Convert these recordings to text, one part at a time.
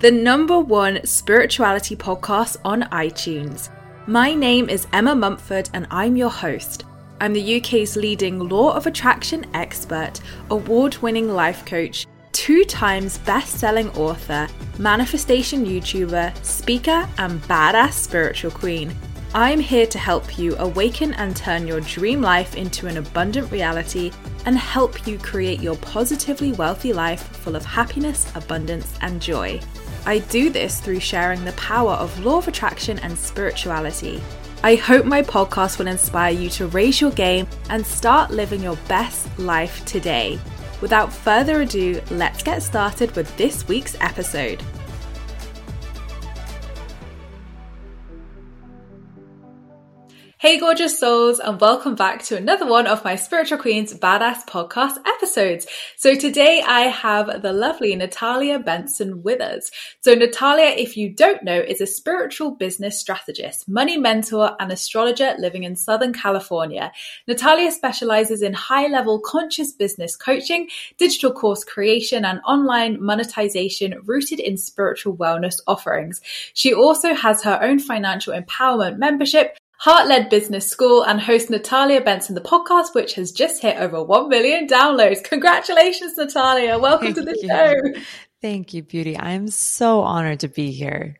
the #1 spirituality podcast on iTunes. My name is Emma Mumford and I'm your host. I'm the UK's leading Law of Attraction expert, award-winning life coach, 2 times best-selling author, manifestation YouTuber, speaker and badass spiritual queen. I'm here to help you awaken and turn your dream life into an abundant reality and help you create your positively wealthy life full of happiness, abundance and joy. I do this through sharing the power of Law of Attraction and spirituality. I hope my podcast will inspire you to raise your game and start living your best life today. Without further ado, let's get started with this week's episode. Hey gorgeous souls, and welcome back to another one of my Spiritual Queen's Badass Podcast episodes. So today I have the lovely Natalia Benson with us. So Natalia, if you don't know, is a spiritual business strategist, money mentor and astrologer living in Southern California. Natalia specializes in high-level conscious business coaching, digital course creation and online monetization rooted in spiritual wellness offerings. She also has her own financial empowerment membership, Heart-led business school, and hosts Natalia Benson, the podcast, which has just hit over 1 million downloads. Congratulations, Natalia. Welcome to the show. Thank you, beauty. I'm so honored to be here.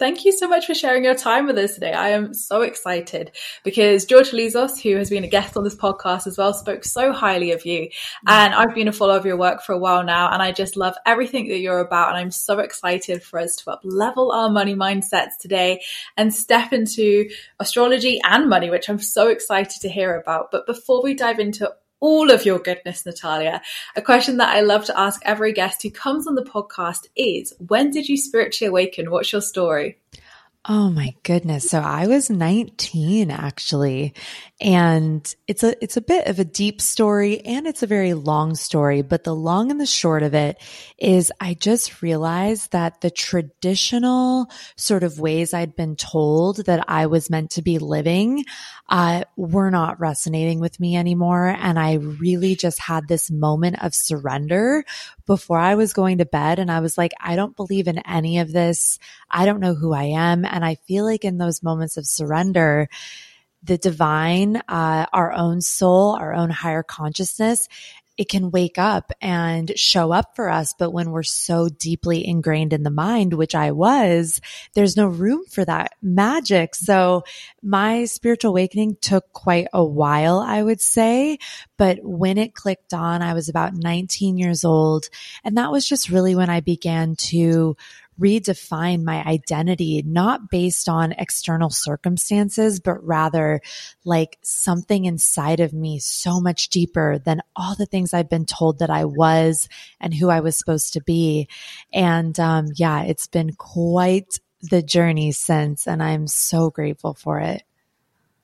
Thank you so much for sharing your time with us today. I am so excited because George Lizos, who has been a guest on this podcast as well, spoke so highly of you. And I've been a follower of your work for a while now, and I just love everything that you're about. And I'm so excited for us to up-level our money mindsets today and step into astrology and money, which I'm so excited to hear about. But before we dive into all of your goodness, Natalia, a question that I love to ask every guest who comes on the podcast is, when did you spiritually awaken? What's your story? Oh my goodness. So I was 19 actually, and it's a bit of a deep story and it's a very long story, but the long and the short of it is I just realized that the traditional sort of ways I'd been told that I was meant to be living were not resonating with me anymore. And I really just had this moment of surrender before I was going to bed. And I was like, I don't believe in any of this. I don't know who I am. And I feel like in those moments of surrender, the divine, our own soul, our own higher consciousness, it can wake up and show up for us. But when we're so deeply ingrained in the mind, which I was, there's no room for that magic. So my spiritual awakening took quite a while, I would say. But when it clicked on, I was about 19 years old. And that was just really when I began to redefine my identity, not based on external circumstances, but rather like something inside of me so much deeper than all the things I've been told that I was and who I was supposed to be. And yeah, it's been quite the journey since, and I'm so grateful for it.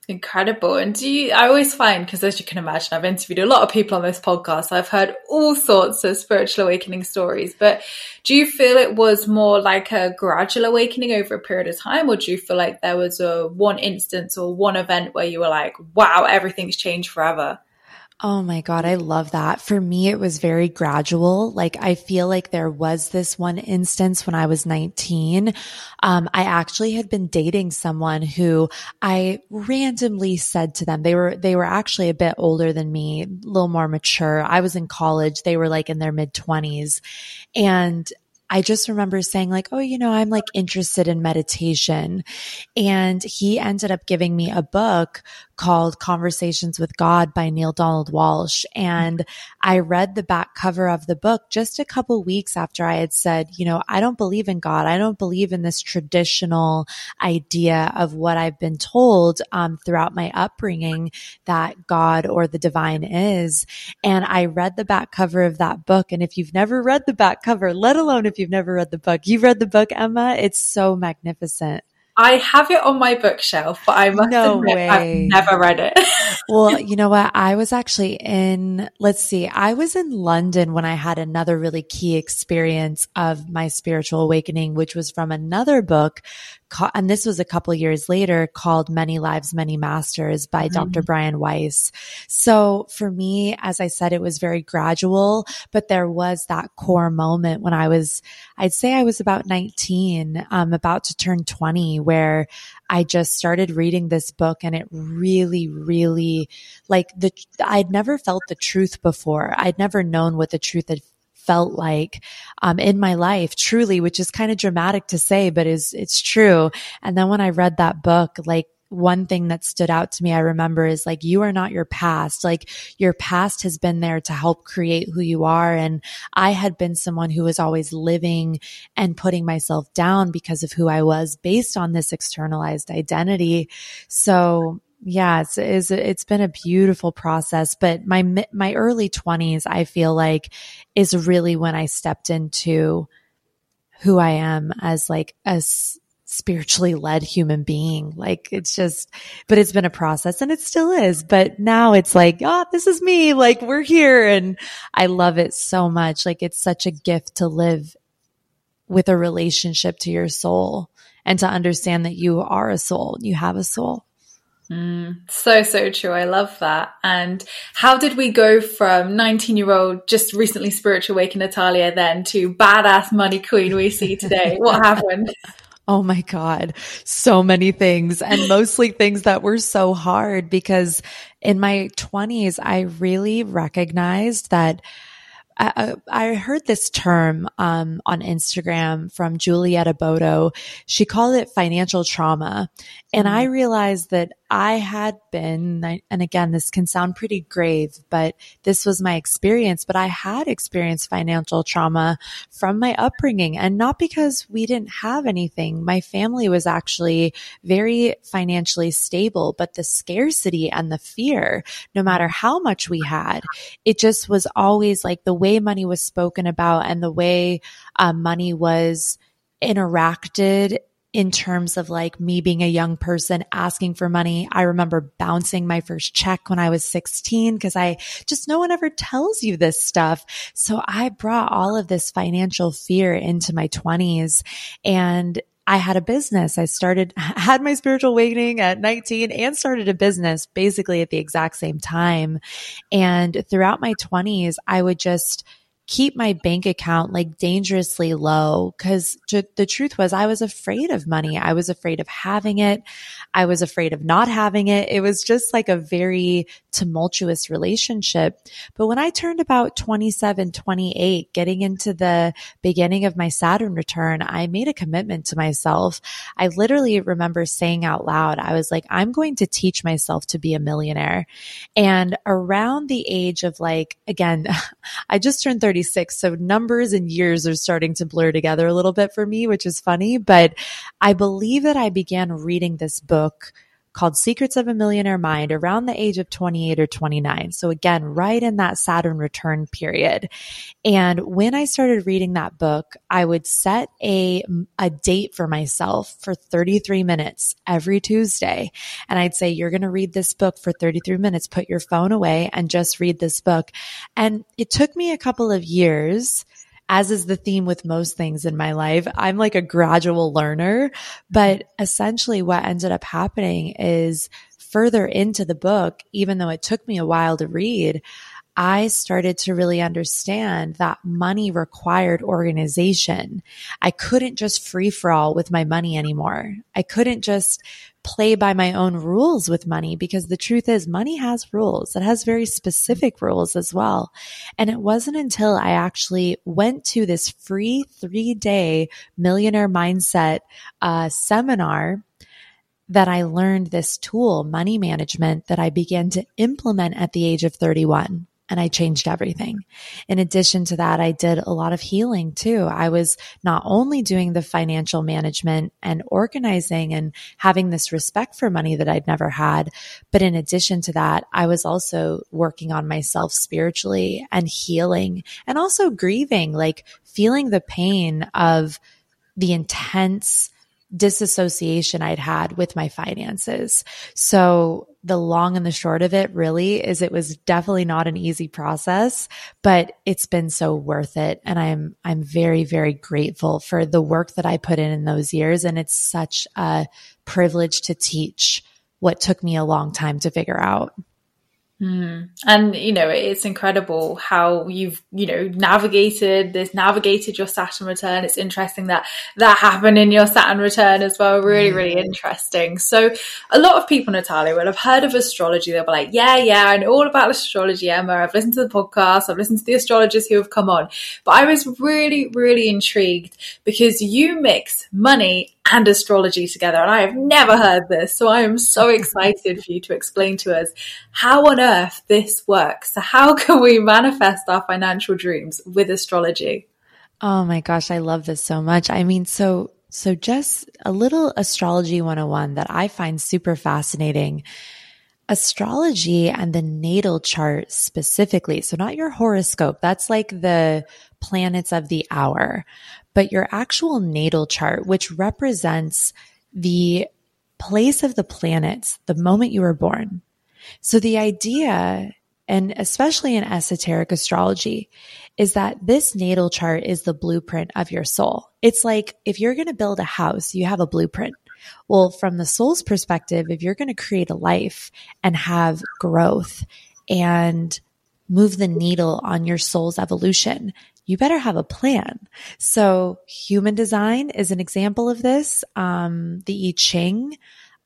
Incredible. And I always find, because as you can imagine, I've interviewed a lot of people on this podcast. I've heard all sorts of spiritual awakening stories, but do you feel it was more like a gradual awakening over a period of time? Or do you feel like there was one instance or one event where you were like, wow, everything's changed forever? Oh my God, I love that. For me, it was very gradual. Like, I feel like there was this one instance when I was 19. I actually had been dating someone who I randomly said to them, they were actually a bit older than me, a little more mature. I was in college. They were like in their mid-20s. And I just remember saying like, oh, you know, I'm like interested in meditation. And he ended up giving me a book called Conversations with God by Neil Donald Walsh. And I read the back cover of the book just a couple weeks after I had said, you know, I don't believe in God. I don't believe in this traditional idea of what I've been told throughout my upbringing that God or the divine is. And I read the back cover of that book. And if you've never read the back cover, let alone if you've never read the book, you've read the book, Emma. It's so magnificent. I have it on my bookshelf, but I must admit I've never read it. Well, you know what? I was actually in London when I had another really key experience of my spiritual awakening, which was from another book. And this was a couple years later, called Many Lives, Many Masters by Dr. Brian Weiss. So for me, as I said, it was very gradual, but there was that core moment when I'd say I was about 19, about to turn 20, where I just started reading this book, and it really, really I'd never felt the truth before. I'd never known what the truth had felt like in my life, truly, which is kind of dramatic to say, but it's true. And then when I read that book, like, one thing that stood out to me, I remember, is like, you are not your past. Like, your past has been there to help create who you are. And I had been someone who was always living and putting myself down because of who I was based on this externalized identity. So yeah, it's been a beautiful process, but my early 20s, I feel like, is really when I stepped into who I am as like a spiritually led human being. Like, it's just, but it's been a process, and it still is. But now it's like, oh, this is me. Like, we're here, and I love it so much. Like, it's such a gift to live with a relationship to your soul and to understand that you are a soul. You have a soul. So true. I love that. And how did we go from 19-year-old, just recently spiritual awakened Natalia then to badass money queen we see today? What happened? Oh my God. So many things, and mostly things that were so hard, because in my 20s, I really recognized that I heard this term on Instagram from Julieta Bodo. She called it financial trauma. And I realized that I had been, and again, this can sound pretty grave, but this was my experience, but I had experienced financial trauma from my upbringing, and not because we didn't have anything. My family was actually very financially stable, but the scarcity and the fear, no matter how much we had, it just was always like the way money was spoken about and the way money was interacted in terms of like me being a young person asking for money. I remember bouncing my first check when I was 16, because no one ever tells you this stuff. So I brought all of this financial fear into my 20s, and I had a business. I had my spiritual awakening at 19 and started a business basically at the exact same time. And throughout my 20s, I would just keep my bank account like dangerously low, because the truth was, I was afraid of money. I was afraid of having it. I was afraid of not having it. It was just like a very tumultuous relationship. But when I turned about 27, 28, getting into the beginning of my Saturn return, I made a commitment to myself. I literally remember saying out loud, I was like, I'm going to teach myself to be a millionaire. And around the age of like, again, I just turned 30. So numbers and years are starting to blur together a little bit for me, which is funny. But I believe that I began reading this book called Secrets of a Millionaire Mind around the age of 28 or 29. So again, right in that Saturn return period. And when I started reading that book, I would set a date for myself for 33 minutes every Tuesday. And I'd say, you're going to read this book for 33 minutes, put your phone away and just read this book. And it took me a couple of years, as is the theme with most things in my life. I'm like a gradual learner, but essentially what ended up happening is further into the book, even though it took me a while to read, I started to really understand that money required organization. I couldn't just free for all with my money anymore. I couldn't just play by my own rules with money, because the truth is money has rules. It has very specific rules as well. And it wasn't until I actually went to this free 3-day millionaire mindset seminar that I learned this tool, money management, that I began to implement at the age of 31. And I changed everything. In addition to that, I did a lot of healing too. I was not only doing the financial management and organizing and having this respect for money that I'd never had, but in addition to that, I was also working on myself spiritually and healing and also grieving, like feeling the pain of the intense disassociation I'd had with my finances. So the long and the short of it really is it was definitely not an easy process, but it's been so worth it. And I'm very, very grateful for the work that I put in those years. And it's such a privilege to teach what took me a long time to figure out. And, you know, it's incredible how you've, you know, navigated your Saturn return. It's interesting that happened in your Saturn return as well. Really, really interesting. So a lot of people, Natalia, will have heard of astrology. They'll be like, yeah, I know all about astrology, Emma. I've listened to the podcast. I've listened to the astrologers who have come on. But I was really, really intrigued because you mix money and astrology together, and I have never heard this, so I am so excited for you to explain to us how on earth this works. So how can we manifest our financial dreams with astrology? Oh my gosh, I love this so much. I mean, so just a little astrology 101 that I find super fascinating. Astrology and the natal chart specifically, so not your horoscope, that's like the planets of the hour, but your actual natal chart, which represents the place of the planets, the moment you were born. So the idea, and especially in esoteric astrology, is that this natal chart is the blueprint of your soul. It's like if you're going to build a house, you have a blueprint. Well, from the soul's perspective, if you're going to create a life and have growth and move the needle on your soul's evolution, you better have a plan. So human design is an example of this. The I Ching,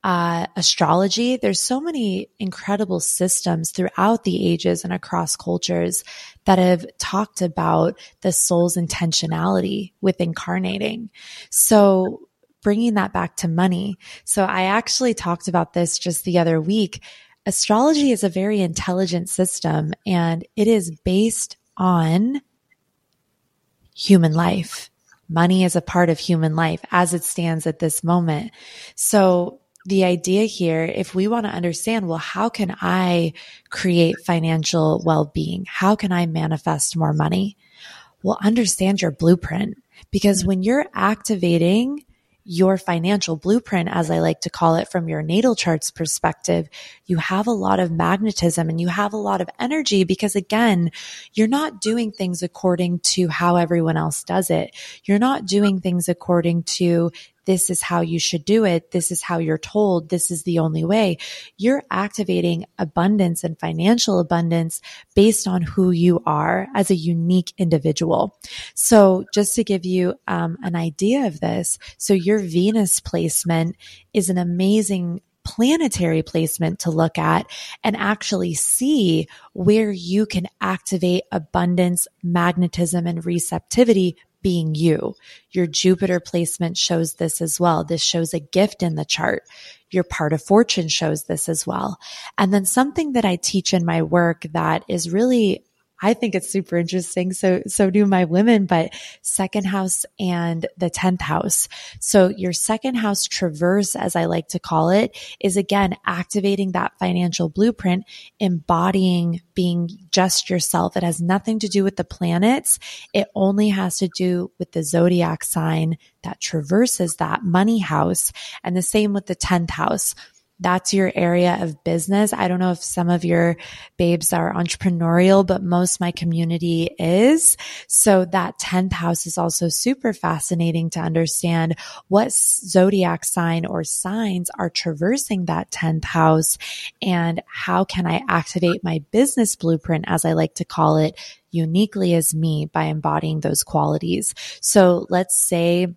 astrology, there's so many incredible systems throughout the ages and across cultures that have talked about the soul's intentionality with incarnating. So bringing that back to money. So I actually talked about this just the other week. Astrology is a very intelligent system, and it is based on human life. Money is a part of human life as it stands at this moment. So the idea here, if we want to understand, well, how can I create financial well-being? How can I manifest more money? Well, understand your blueprint, because when you're activating your financial blueprint, as I like to call it, from your natal chart's perspective, you have a lot of magnetism and you have a lot of energy, because again, you're not doing things according to how everyone else does it. You're not doing things according to this is how you should do it. This is how you're told. This is the only way. You're activating abundance and financial abundance based on who you are as a unique individual. So just to give you an idea of this, so your Venus placement is an amazing planetary placement to look at and actually see where you can activate abundance, magnetism, and receptivity being you. Your Jupiter placement shows this as well. This shows a gift in the chart. Your part of fortune shows this as well. And then something that I teach in my work that is really, I think it's super interesting. So do my women, but second house and the 10th house. So your second house traverse, as I like to call it, is again, activating that financial blueprint, embodying being just yourself. It has nothing to do with the planets. It only has to do with the zodiac sign that traverses that money house. And the same with the 10th house. that's your area of business. I don't know if some of your babes are entrepreneurial, but most my community is. So that 10th house is also super fascinating to understand what zodiac sign or signs are traversing that 10th house and how can I activate my business blueprint, as I like to call it, uniquely as me by embodying those qualities. So let's say,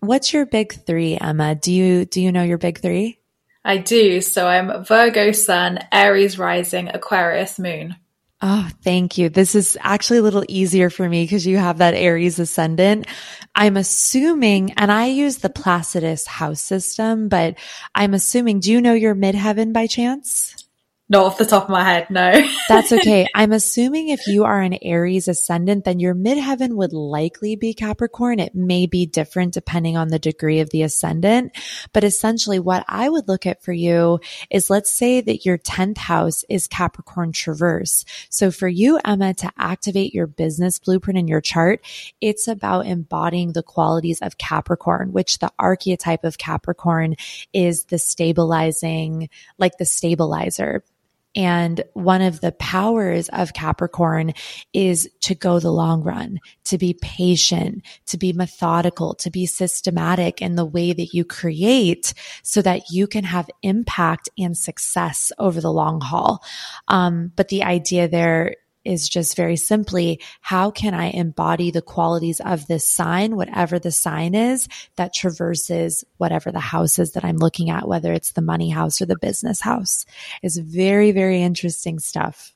what's your big three, Emma? Do you know your big three? I do. So I'm Virgo sun, Aries rising, Aquarius moon. Oh, thank you. This is actually a little easier for me because you have that Aries ascendant. I'm assuming, and I use the Placidus house system, but I'm assuming, do you know your midheaven by chance? Not off the top of my head, no. That's okay. I'm assuming if you are an Aries ascendant, then your midheaven would likely be Capricorn. It may be different depending on the degree of the ascendant. But essentially what I would look at for you is, let's say that your 10th house is Capricorn traverse. So for you, Emma, to activate your business blueprint in your chart, it's about embodying the qualities of Capricorn, which the archetype of Capricorn is the stabilizing, like the stabilizer. And one of the powers of Capricorn is to go the long run, to be patient, to be methodical, to be systematic in the way that you create so that you can have impact and success over the long haul. But the idea there is just very simply, how can I embody the qualities of this sign, whatever the sign is that traverses whatever the house is that I'm looking at, whether it's the money house or the business house. It's very, very interesting stuff.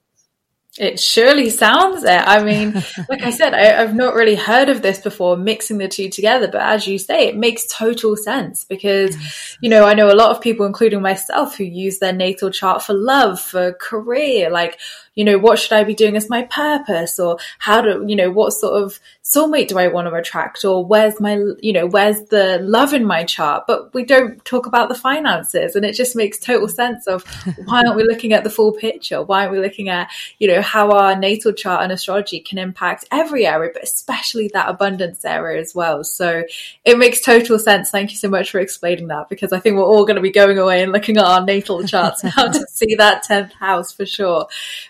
It surely sounds it. I mean, like I said, I've not really heard of this before, mixing the two together. But as you say, it makes total sense because, you know, I know a lot of people, including myself, who use their natal chart for love, for career, like, you know, what should I be doing as my purpose, or how do, you know, what sort of soulmate do I want to attract, or where's my, you know, where's the love in my chart? But we don't talk about the finances, and it just makes total sense of why aren't we looking at the full picture? Why aren't we looking at, you know, how our natal chart and astrology can impact every area, but especially that abundance area as well. So it makes total sense. Thank you so much for explaining that, because I think we're all going to be going away and looking at our natal charts now to see that 10th house for sure.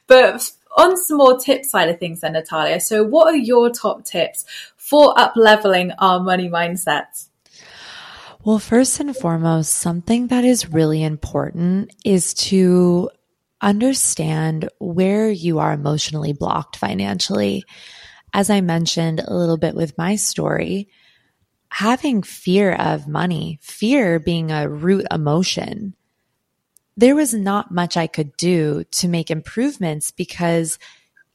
But on some more tip side of things then, Natalia, so what are your top tips for up-leveling our money mindsets? Well, first and foremost, something that is really important is to understand where you are emotionally blocked financially. As I mentioned a little bit with my story, having fear of money, fear being a root emotion, there was not much I could do to make improvements because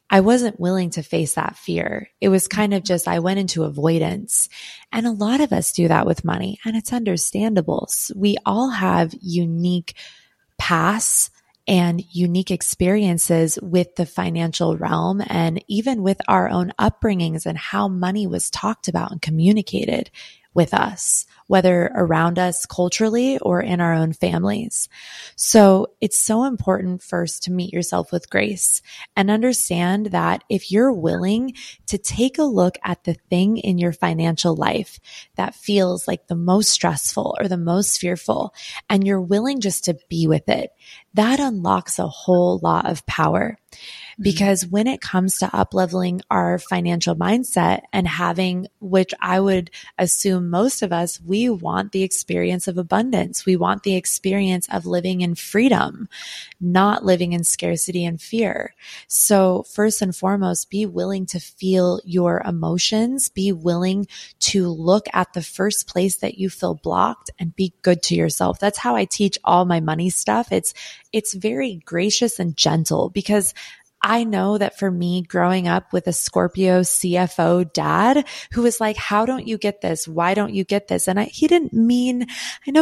I wasn't willing to face that fear. It was kind of just, I went into avoidance. And a lot of us do that with money, and it's understandable. So we all have unique paths and unique experiences with the financial realm, and even with our own upbringings and how money was talked about and communicated with us, whether around us culturally or in our own families. So it's so important first to meet yourself with grace and understand that if you're willing to take a look at the thing in your financial life that feels like the most stressful or the most fearful, and you're willing just to be with it, that unlocks a whole lot of power. Because when it comes to up-leveling our financial mindset and having, which I would assume most of us, we want the experience of abundance. We want the experience of living in freedom, not living in scarcity and fear. So first and foremost, be willing to feel your emotions. Be willing to look at the first place that you feel blocked and be good to yourself. That's how I teach all my money stuff. It's very gracious and gentle, because I know that for me, growing up with a Scorpio CFO dad who was like, how don't you get this? Why don't you get this? And I know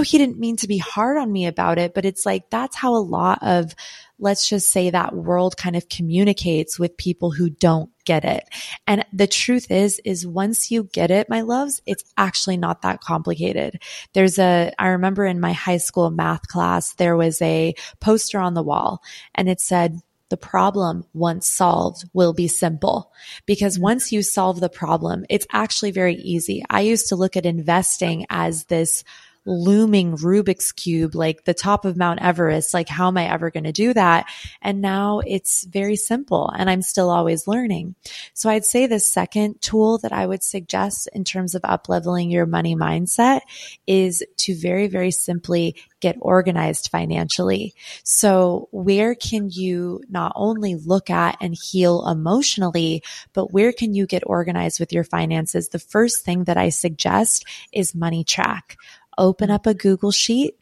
he didn't mean to be hard on me about it, but it's like, that's how a lot of, let's just say, that world kind of communicates with people who don't get it. And the truth is once you get it, my loves, it's actually not that complicated. I remember in my high school math class, there was a poster on the wall and it said, the problem once solved will be simple, because once you solve the problem, it's actually very easy. I used to look at investing as this looming Rubik's Cube, like the top of Mount Everest, like how am I ever going to do that? And now it's very simple and I'm still always learning. So I'd say the second tool that I would suggest in terms of up-leveling your money mindset is to very, very simply get organized financially. So where can you not only look at and heal emotionally, but where can you get organized with your finances? The first thing that I suggest is Money Track. Open up a Google Sheet.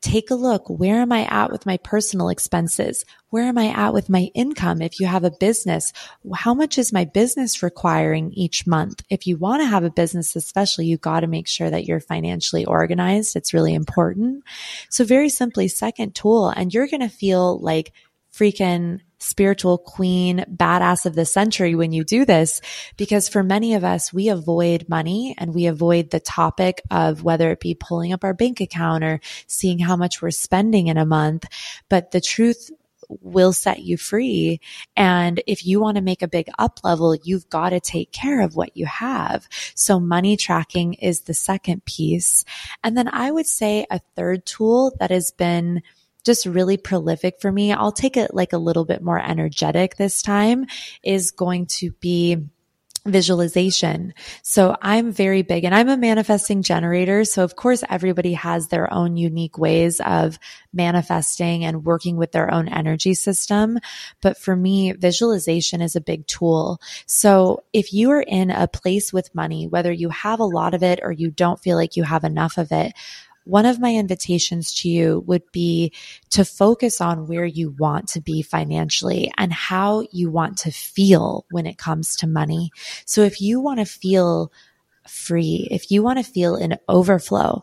Take a look. Where am I at with my personal expenses? Where am I at with my income? If you have a business, how much is my business requiring each month? If you want to have a business, especially, you got to make sure that you're financially organized. It's really important. So very simply, second tool, and you're going to feel like freaking spiritual queen, badass of the century when you do this, because for many of us, we avoid money and we avoid the topic of whether it be pulling up our bank account or seeing how much we're spending in a month. But the truth will set you free. And if you want to make a big up level, you've got to take care of what you have. So money tracking is the second piece. And then I would say a third tool that has been just really prolific for me, I'll take it like a little bit more energetic this time, is going to be visualization. So I'm very big and I'm a manifesting generator. So of course, everybody has their own unique ways of manifesting and working with their own energy system. But for me, visualization is a big tool. So if you are in a place with money, whether you have a lot of it or you don't feel like you have enough of it, one of my invitations to you would be to focus on where you want to be financially and how you want to feel when it comes to money. So if you want to feel free, if you want to feel in overflow,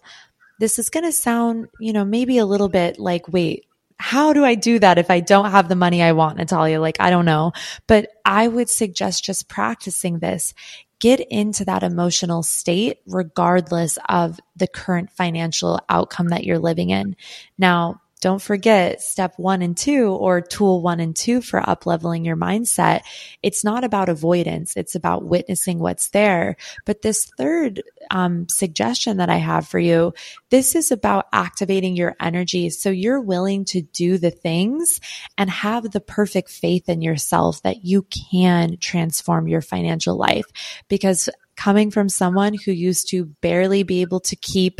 this is going to sound, you know, maybe a little bit like, wait, how do I do that if I don't have the money I want, Natalia? Like, I don't know. But I would suggest just practicing this. Get into that emotional state regardless of the current financial outcome that you're living in. Now, don't forget step 1 and 2 or tool 1 and 2 for up-leveling your mindset. It's not about avoidance. It's about witnessing what's there. But this third suggestion that I have for you, this is about activating your energy. So you're willing to do the things and have the perfect faith in yourself that you can transform your financial life. Because coming from someone who used to barely be able to keep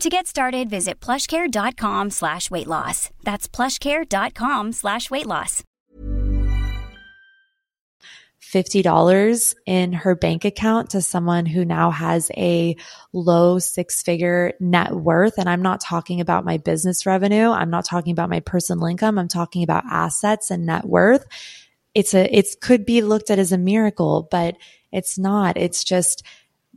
To get started, visit plushcare.com/weight-loss. That's plushcare.com/weight-loss. $50 in her bank account to someone who now has a low six-figure net worth. And I'm not talking about my business revenue. I'm not talking about my personal income. I'm talking about assets and net worth. It could be looked at as a miracle, but it's not. It's just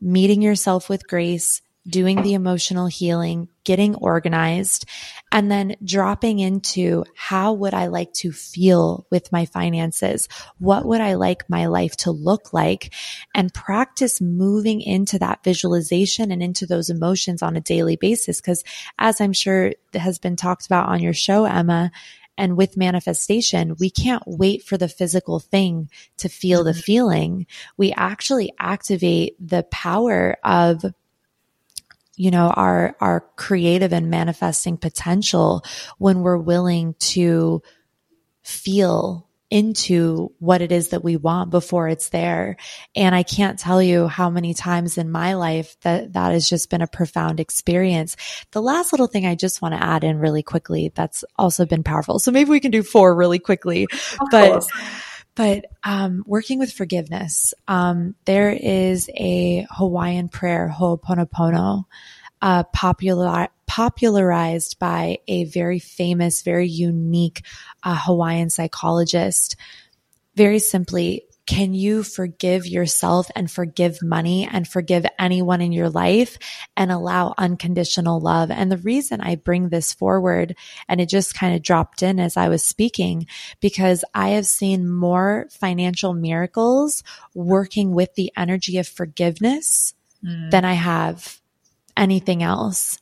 meeting yourself with grace, doing the emotional healing, getting organized, and then dropping into how would I like to feel with my finances? What would I like my life to look like? And practice moving into that visualization and into those emotions on a daily basis. Because as I'm sure has been talked about on your show, Emma, and with manifestation, we can't wait for the physical thing to feel the feeling. We actually activate the power of, you know, our creative and manifesting potential when we're willing to feel into what it is that we want before it's there. And I can't tell you how many times in my life that has just been a profound experience. The last little thing I just want to add in really quickly, that's also been powerful. So maybe we can do four really quickly, but working with forgiveness. There is a Hawaiian prayer, Ho'oponopono, popularized by a very famous, very unique Hawaiian psychologist. Very simply, can you forgive yourself and forgive money and forgive anyone in your life and allow unconditional love? And the reason I bring this forward, and it just kind of dropped in as I was speaking, because I have seen more financial miracles working with the energy of forgiveness than I have anything else.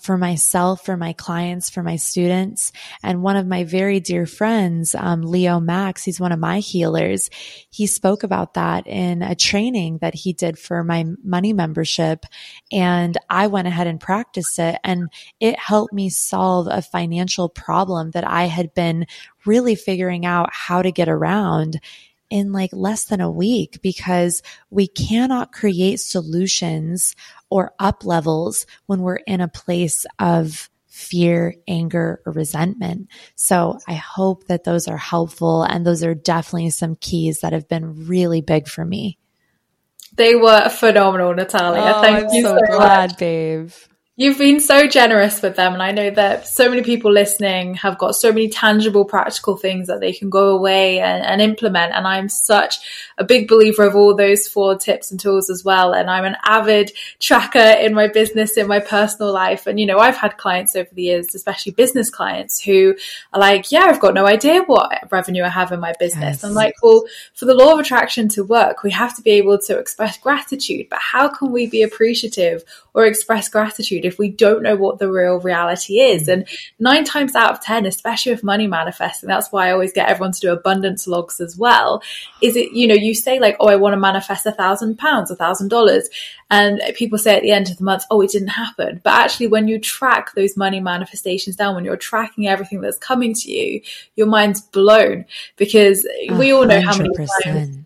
For myself, for my clients, for my students. And one of my very dear friends, Leo Max, he's one of my healers. He spoke about that in a training that he did for my money membership. And I went ahead and practiced it, and it helped me solve a financial problem that I had been really figuring out how to get around in like less than a week, because we cannot create solutions or up levels when we're in a place of fear, anger, or resentment. So I hope that those are helpful. And those are definitely some keys that have been really big for me. They were phenomenal, Natalia. Thank you so much, babe. You've been so generous with them. And I know that so many people listening have got so many tangible, practical things that they can go away and implement. And I'm such a big believer of all those four tips and tools as well. And I'm an avid tracker in my business, in my personal life. And, you know, I've had clients over the years, especially business clients, who are like, yeah, I've got no idea what revenue I have in my business. Yes. I'm like, well, for the law of attraction to work, we have to be able to express gratitude. But how can we be appreciative or express gratitude if we don't know what the real reality is? And 9 times out of 10, especially with money manifesting, that's why I always get everyone to do abundance logs as well. Is it, you know, you say like, oh, I want to manifest £1,000, $1,000. And people say at the end of the month, oh, it didn't happen. But actually, when you track those money manifestations down, when you're tracking everything that's coming to you, your mind's blown, because we all know 100%.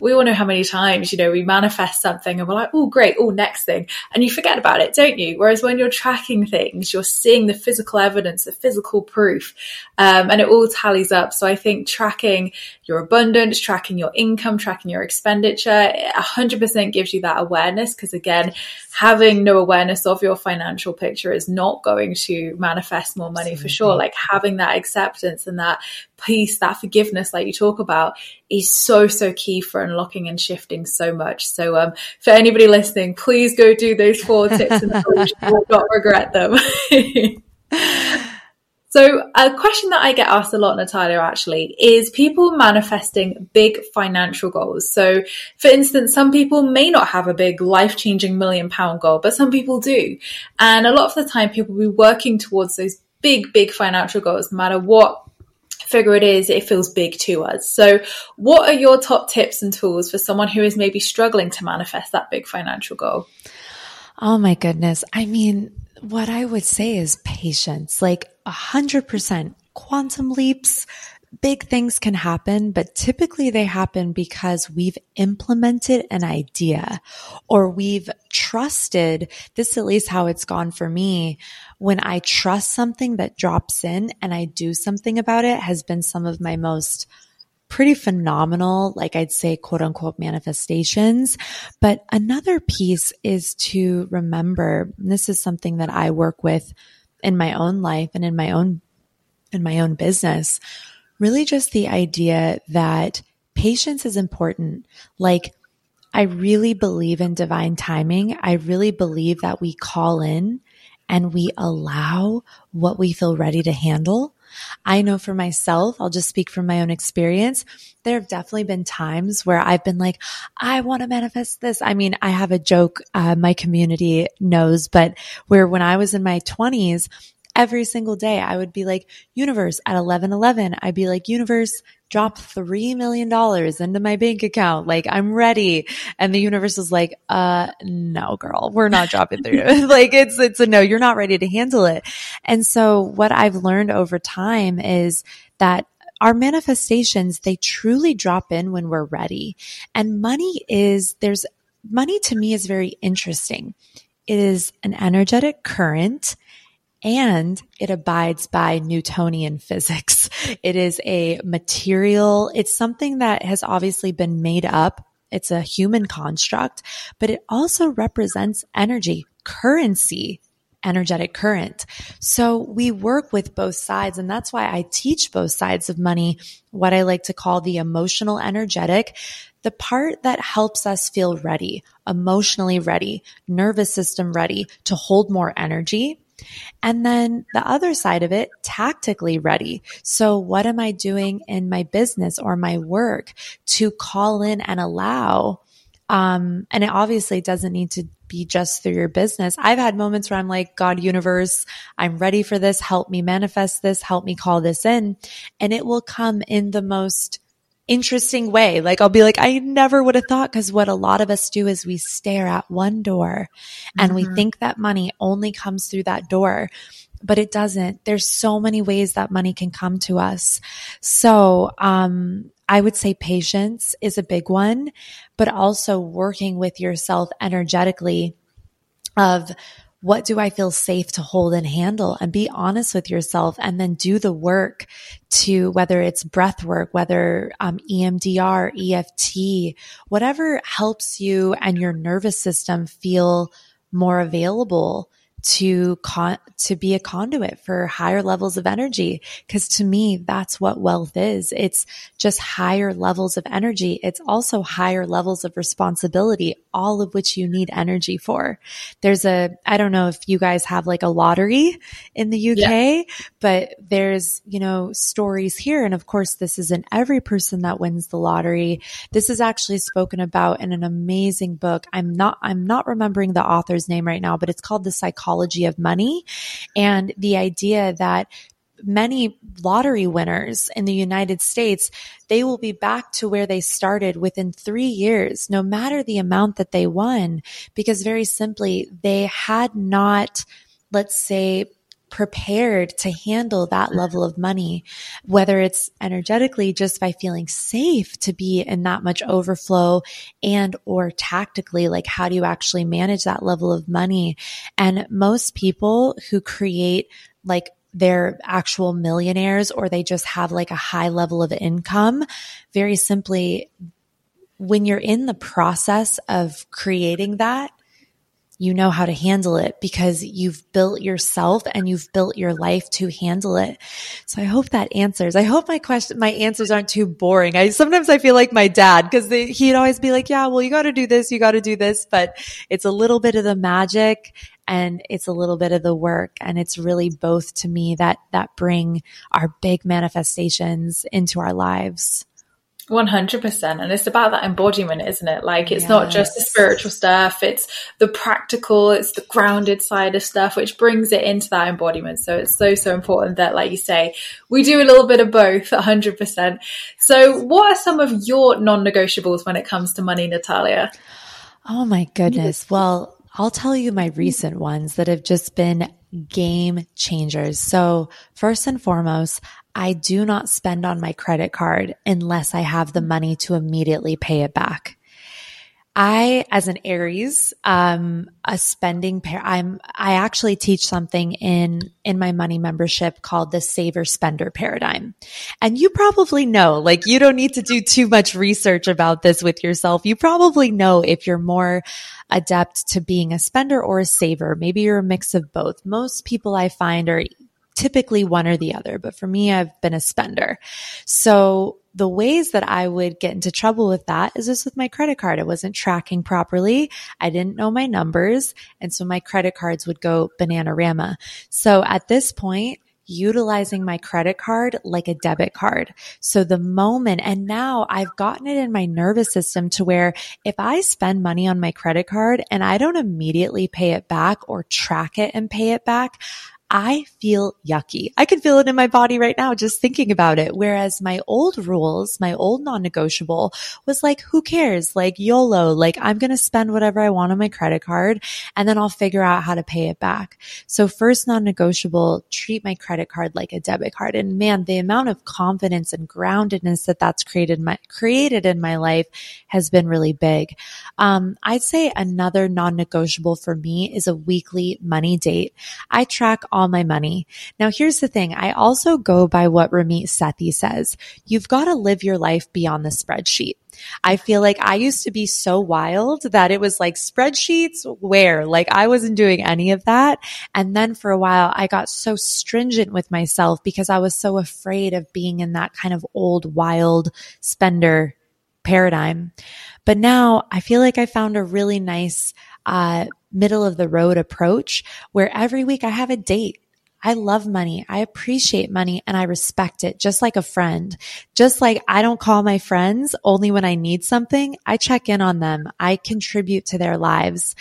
We all know how many times, you know, we manifest something and we're like, oh, great, oh, next thing. And you forget about it, don't you? Whereas when you're tracking things, you're seeing the physical evidence, the physical proof, and it all tallies up. So I think tracking your abundance, tracking your income, tracking your expenditure, 100% gives you that awareness. Because again, having no awareness of your financial picture is not going to manifest more money for sure. Like having that acceptance and that peace, that forgiveness, like you talk about, is so, so key for unlocking and shifting so much. So for anybody listening, please go do those 4 tips and you will not regret them. So a question that I get asked a lot, Natalia, actually, is people manifesting big financial goals. So for instance, some people may not have a big life-changing £1 million goal, but some people do. And a lot of the time people will be working towards those big, big financial goals, no matter what figure it is, it feels big to us. So what are your top tips and tools for someone who is maybe struggling to manifest that big financial goal? Oh my goodness. I mean, what I would say is patience, like 100% quantum leaps. Big things can happen, but typically they happen because we've implemented an idea or we've trusted. This is at least how it's gone for me. When I trust something that drops in and I do something about it, has been some of my most pretty phenomenal, like I'd say, quote unquote, manifestations. But another piece is to remember, and this is something that I work with in my own life and in my own business, really just the idea that patience is important. Like I really believe in divine timing. I really believe that we call in and we allow what we feel ready to handle. I know for myself, I'll just speak from my own experience. There have definitely been times where I've been like, I want to manifest this. I mean, I have a joke, my community knows, but where when I was in my 20s, every single day I would be like, universe, at 11:11, I'd be like, universe, drop $3 million into my bank account. Like, I'm ready. And the universe is like, no, girl, we're not dropping through. Like, it's a no, you're not ready to handle it. And so what I've learned over time is that our manifestations, they truly drop in when we're ready. And money to me is very interesting. It is an energetic current, and it abides by Newtonian physics. It is a material. It's something that has obviously been made up. It's a human construct, but it also represents energy, currency, energetic current. So we work with both sides. And that's why I teach both sides of money, what I like to call the emotional energetic, the part that helps us feel ready, emotionally ready, nervous system ready to hold more energy. And then the other side of it, tactically ready. So what am I doing in my business or my work to call in and allow? And it obviously doesn't need to be just through your business. I've had moments where I'm like, God, universe, I'm ready for this. Help me manifest this. Help me call this in. And it will come in the most interesting way. Like, I'll be like, I never would have thought, because what a lot of us do is we stare at one door and we think that money only comes through that door, but it doesn't. There's so many ways that money can come to us. So, I would say patience is a big one, but also working with yourself energetically of, what do I feel safe to hold and handle, and be honest with yourself, and then do the work to, whether it's breath work, whether EMDR, EFT, whatever helps you and your nervous system feel more available to be a conduit for higher levels of energy. Because to me, that's what wealth is. It's just higher levels of energy. It's also higher levels of responsibility, all of which you need energy for. I don't know if you guys have like a lottery in the UK, but there's, stories here. And of course, this isn't every person that wins the lottery. This is actually spoken about in an amazing book. I'm not remembering the author's name right now, but it's called The Psychology of Money, and the idea that many lottery winners in the United States, they will be back to where they started within 3 years, no matter the amount that they won, because very simply, they had not, let's say, prepared to handle that level of money, whether it's energetically just by feeling safe to be in that much overflow, and or tactically, like how do you actually manage that level of money? And most people who create like they're actual millionaires, or they just have like a high level of income, very simply, when you're in the process of creating that, you know how to handle it, because you've built yourself and you've built your life to handle it. So I hope that answers. I hope my answers aren't too boring. Sometimes I feel like my dad, because he'd always be like, yeah, well, you got to do this, but it's a little bit of the magic and it's a little bit of the work. And it's really both to me that bring our big manifestations into our lives. 100%. And it's about that embodiment, isn't it? Like, it's not just the spiritual stuff, it's the practical, it's the grounded side of stuff, which brings it into that embodiment. So it's so, so important that, like you say, we do a little bit of both, 100%. So what are some of your non-negotiables when it comes to money, Natalia? Oh my goodness. Well, I'll tell you my recent ones that have just been game changers. So first and foremost, I do not spend on my credit card unless I have the money to immediately pay it back. I, as an Aries, a spending pair, I actually teach something in my money membership called the saver spender paradigm. And you probably know, like, you don't need to do too much research about this with yourself. You probably know if you're more adept to being a spender or a saver. Maybe you're a mix of both. Most people I find are typically one or the other, but for me, I've been a spender. So the ways that I would get into trouble with that is just with my credit card. I wasn't tracking properly. I didn't know my numbers. And so my credit cards would go bananarama. So at this point, utilizing my credit card like a debit card. So the moment, and now I've gotten it in my nervous system to where if I spend money on my credit card and I don't immediately pay it back or track it and pay it back, I feel yucky. I can feel it in my body right now just thinking about it. Whereas my old rules, my old non-negotiable was like, who cares? Like YOLO, like I'm going to spend whatever I want on my credit card and then I'll figure out how to pay it back. So first non-negotiable, treat my credit card like a debit card. And man, the amount of confidence and groundedness that's created in my life has been really big. I'd say another non-negotiable for me is a weekly money date. I track all my money. Now, here's the thing. I also go by what Ramit Sethi says. You've got to live your life beyond the spreadsheet. I feel like I used to be so wild that it was like spreadsheets where like I wasn't doing any of that. And then for a while, I got so stringent with myself because I was so afraid of being in that kind of old wild spender paradigm. But now I feel like I found a really nice middle of the road approach where every week I have a date. I love money. I appreciate money and I respect it just like a friend. Just like I don't call my friends only when I need something. I check in on them. I contribute to their lives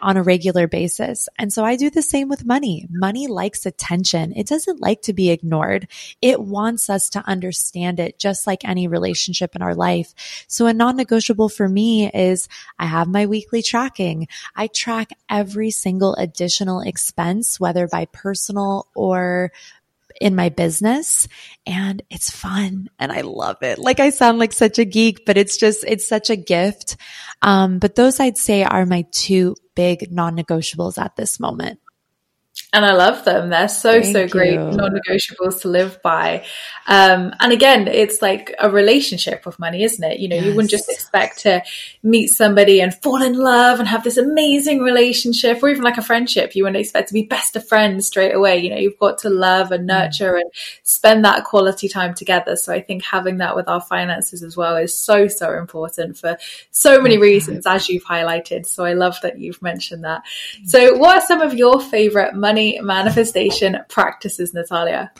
on a regular basis. And so I do the same with money. Money likes attention. It doesn't like to be ignored. It wants us to understand it just like any relationship in our life. So a non-negotiable for me is I have my weekly tracking. I track every single additional expense, whether by personal or in my business, and it's fun and I love it. Like I sound like such a geek, but it's such a gift. But those I'd say are my two big non-negotiables at this moment. And I love them. They're so great non-negotiables to live by. And again, it's like a relationship with money, isn't it? You know, yes. You wouldn't just expect to meet somebody and fall in love and have this amazing relationship or even like a friendship. You wouldn't expect to be best of friends straight away. You know, you've got to love and nurture and spend that quality time together. So I think having that with our finances as well is so important for so many reasons, as you've highlighted. So I love that you've mentioned that. So what are some of your favorite money manifestation practices, Natalia?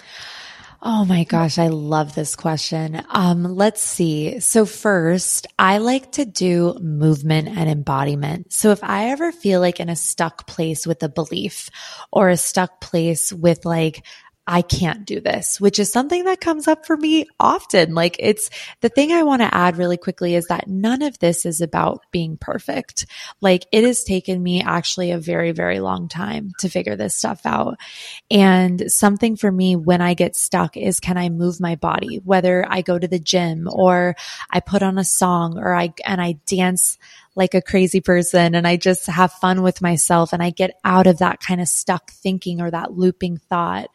Oh my gosh, I love this question. Let's see. So first, I like to do movement and embodiment. So if I ever feel like in a stuck place with a belief or a stuck place with like, I can't do this, which is something that comes up for me often. Like it's the thing I want to add really quickly is that none of this is about being perfect. Like it has taken me actually a very, very long time to figure this stuff out. And something for me when I get stuck is, can I move my body? Whether I go to the gym or I put on a song or I dance like a crazy person and I just have fun with myself and I get out of that kind of stuck thinking or that looping thought.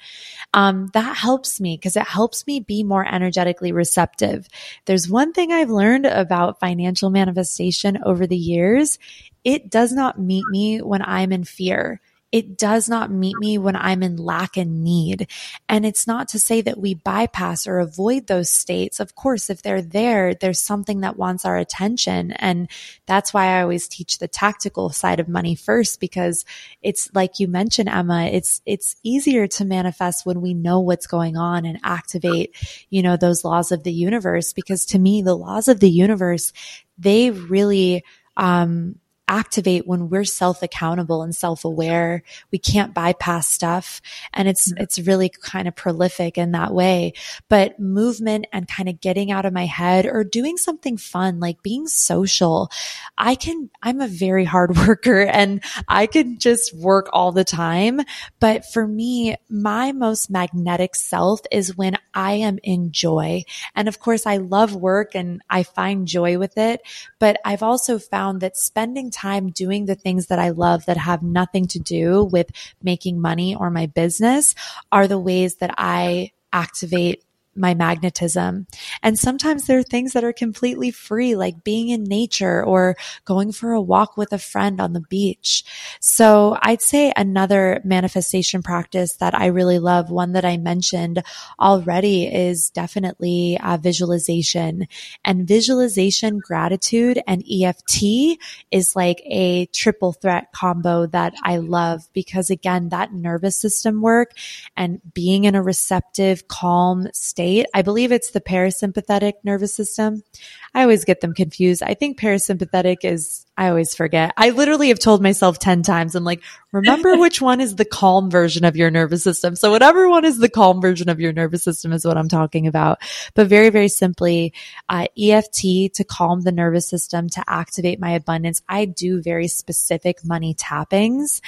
That helps me because it helps me be more energetically receptive. There's one thing I've learned about financial manifestation over the years. It does not meet me when I'm in fear. It does not meet me when I'm in lack and need. And it's not to say that we bypass or avoid those states. Of course, if they're there, there's something that wants our attention. And that's why I always teach the tactical side of money first, because it's like you mentioned, Emma, it's easier to manifest when we know what's going on and activate, you know, those laws of the universe. Because to me, the laws of the universe, they really, activate when we're self-accountable and self-aware. We can't bypass stuff. And it's really kind of prolific in that way. But movement and kind of getting out of my head or doing something fun, like being social. I'm a very hard worker and I can just work all the time. But for me, my most magnetic self is when I am in joy. And of course, I love work and I find joy with it. But I've also found that spending time doing the things that I love that have nothing to do with making money or my business are the ways that I activate my magnetism. And sometimes there are things that are completely free, like being in nature or going for a walk with a friend on the beach. So I'd say another manifestation practice that I really love, one that I mentioned already, is definitely visualization. And visualization, gratitude, and EFT is like a triple threat combo that I love because, again, that nervous system work and being in a receptive, calm state. I believe it's the parasympathetic nervous system. I always get them confused. I think parasympathetic is, I always forget. I literally have told myself 10 times, I'm like, remember which one is the calm version of your nervous system. So whatever one is the calm version of your nervous system is what I'm talking about. But very, very simply, EFT to calm the nervous system, to activate my abundance. I do very specific money tappings.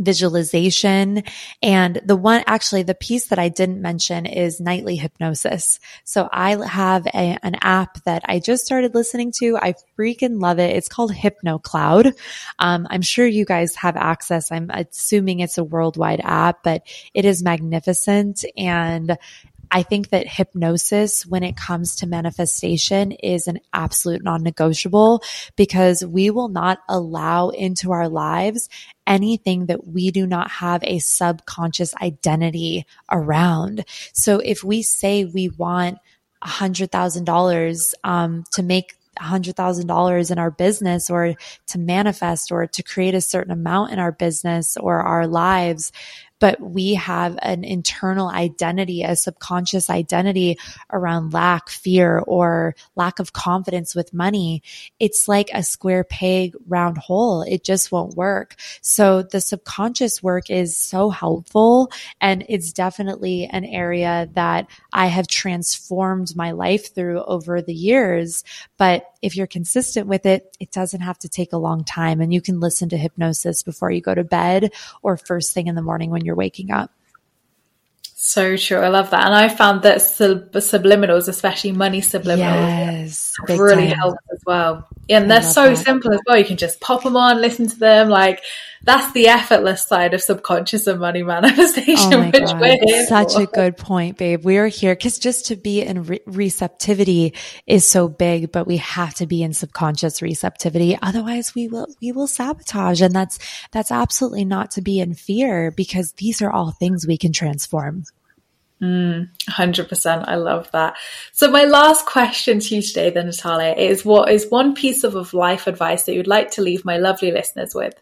Visualization. And the one, actually, the piece that I didn't mention is nightly hypnosis. So I have an app that I just started listening to. I freaking love it. It's called HypnoCloud. I'm sure you guys have access. I'm assuming it's a worldwide app, but it is magnificent. And I think that hypnosis, when it comes to manifestation, is an absolute non-negotiable, because we will not allow into our lives anything that we do not have a subconscious identity around. So if we say we want $100,000, to make $100,000 in our business, or to manifest, or to create a certain amount in our business or our lives, but we have an internal identity, a subconscious identity around lack, fear, or lack of confidence with money, it's like a square peg, round hole. It just won't work. So the subconscious work is so helpful. And it's definitely an area that I have transformed my life through over the years. But if you're consistent with it, it doesn't have to take a long time. And you can listen to hypnosis before you go to bed or first thing in the morning when you're waking up. So true. I love that. And I found that subliminals, especially money subliminals, yes, really help as well. And they're so simple as well. You can just pop them on, listen to them. Like, that's the effortless side of subconscious and money manifestation. Oh, which we're here such for. A good point, babe. We are here because just to be in receptivity is so big, but we have to be in subconscious receptivity. Otherwise we will sabotage. And that's absolutely not to be in fear, because these are all things we can transform. 100%. I love that. So my last question to you today then, Natalia, is what is one piece of life advice that you'd like to leave my lovely listeners with?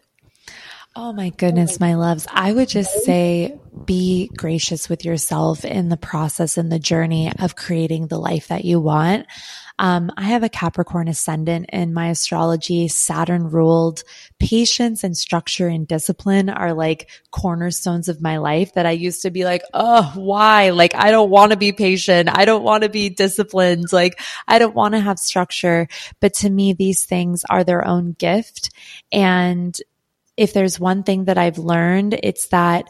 Oh my goodness, my loves. I would just say, be gracious with yourself in the process and the journey of creating the life that you want. I have a Capricorn ascendant in my astrology. Saturn ruled. Patience and structure and discipline are like cornerstones of my life that I used to be like, oh, why? Like, I don't want to be patient. I don't want to be disciplined. Like, I don't want to have structure. But to me, these things are their own gift. And if there's one thing that I've learned, it's that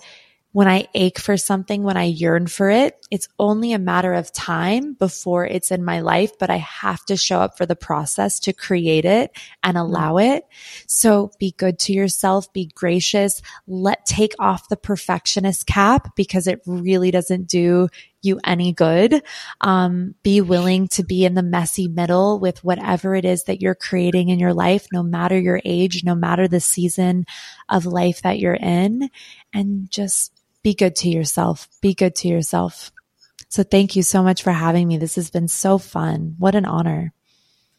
when I ache for something, when I yearn for it, it's only a matter of time before it's in my life, but I have to show up for the process to create it and allow it. So be good to yourself, be gracious, take off the perfectionist cap, because it really doesn't do you any good. Be willing to be in the messy middle with whatever it is that you're creating in your life, no matter your age, no matter the season of life that you're in, and just be good to yourself. Be good to yourself. So thank you so much for having me. This has been so fun. What an honor.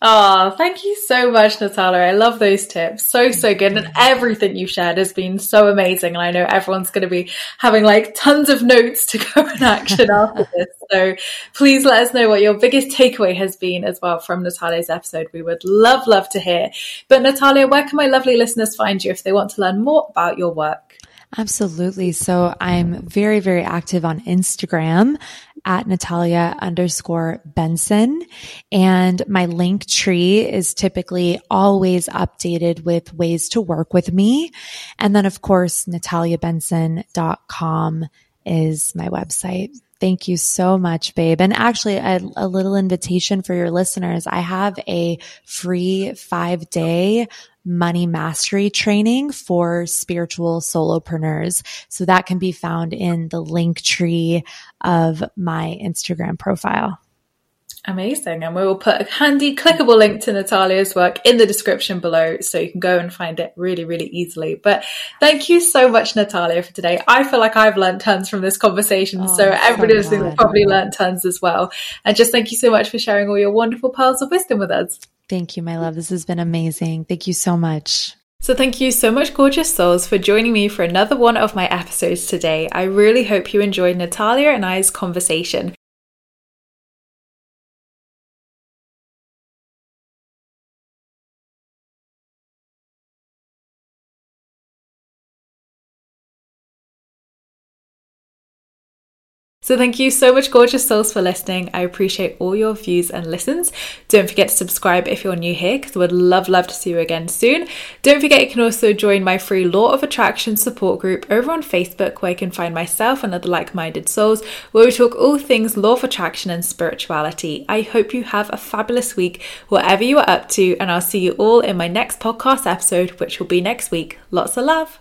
Oh, thank you so much, Natalia. I love those tips. So good. And everything you shared has been so amazing. And I know everyone's going to be having like tons of notes to go in action after this. So please let us know what your biggest takeaway has been as well from Natalia's episode. We would love to hear. But Natalia, where can my lovely listeners find you if they want to learn more about your work? Absolutely. So I'm very, very active on Instagram at Natalia_Benson. And my link tree is typically always updated with ways to work with me. And then of course, nataliabenson.com is my website. Thank you so much, babe. And actually, a little invitation for your listeners. I have a free 5-day money mastery training for spiritual solopreneurs. So that can be found in the link tree of my Instagram profile. Amazing. And we will put a handy clickable link to Natalia's work in the description below so you can go and find it really, really easily. But thank you so much, Natalia, for today. I feel like I've learned tons from this conversation. So everybody listening probably learned tons as well. And just thank you so much for sharing all your wonderful pearls of wisdom with us. Thank you, my love. This has been amazing. Thank you so much. So thank you so much, gorgeous souls, for joining me for another one of my episodes today. I really hope you enjoyed Natalia and I's conversation. So thank you so much, gorgeous souls, for listening. I appreciate all your views and listens. Don't forget to subscribe if you're new here, because I would love to see you again soon. Don't forget you can also join my free Law of Attraction support group over on Facebook, where you can find myself and other like-minded souls, where we talk all things Law of Attraction and spirituality. I hope you have a fabulous week, whatever you are up to, and I'll see you all in my next podcast episode, which will be next week. Lots of love.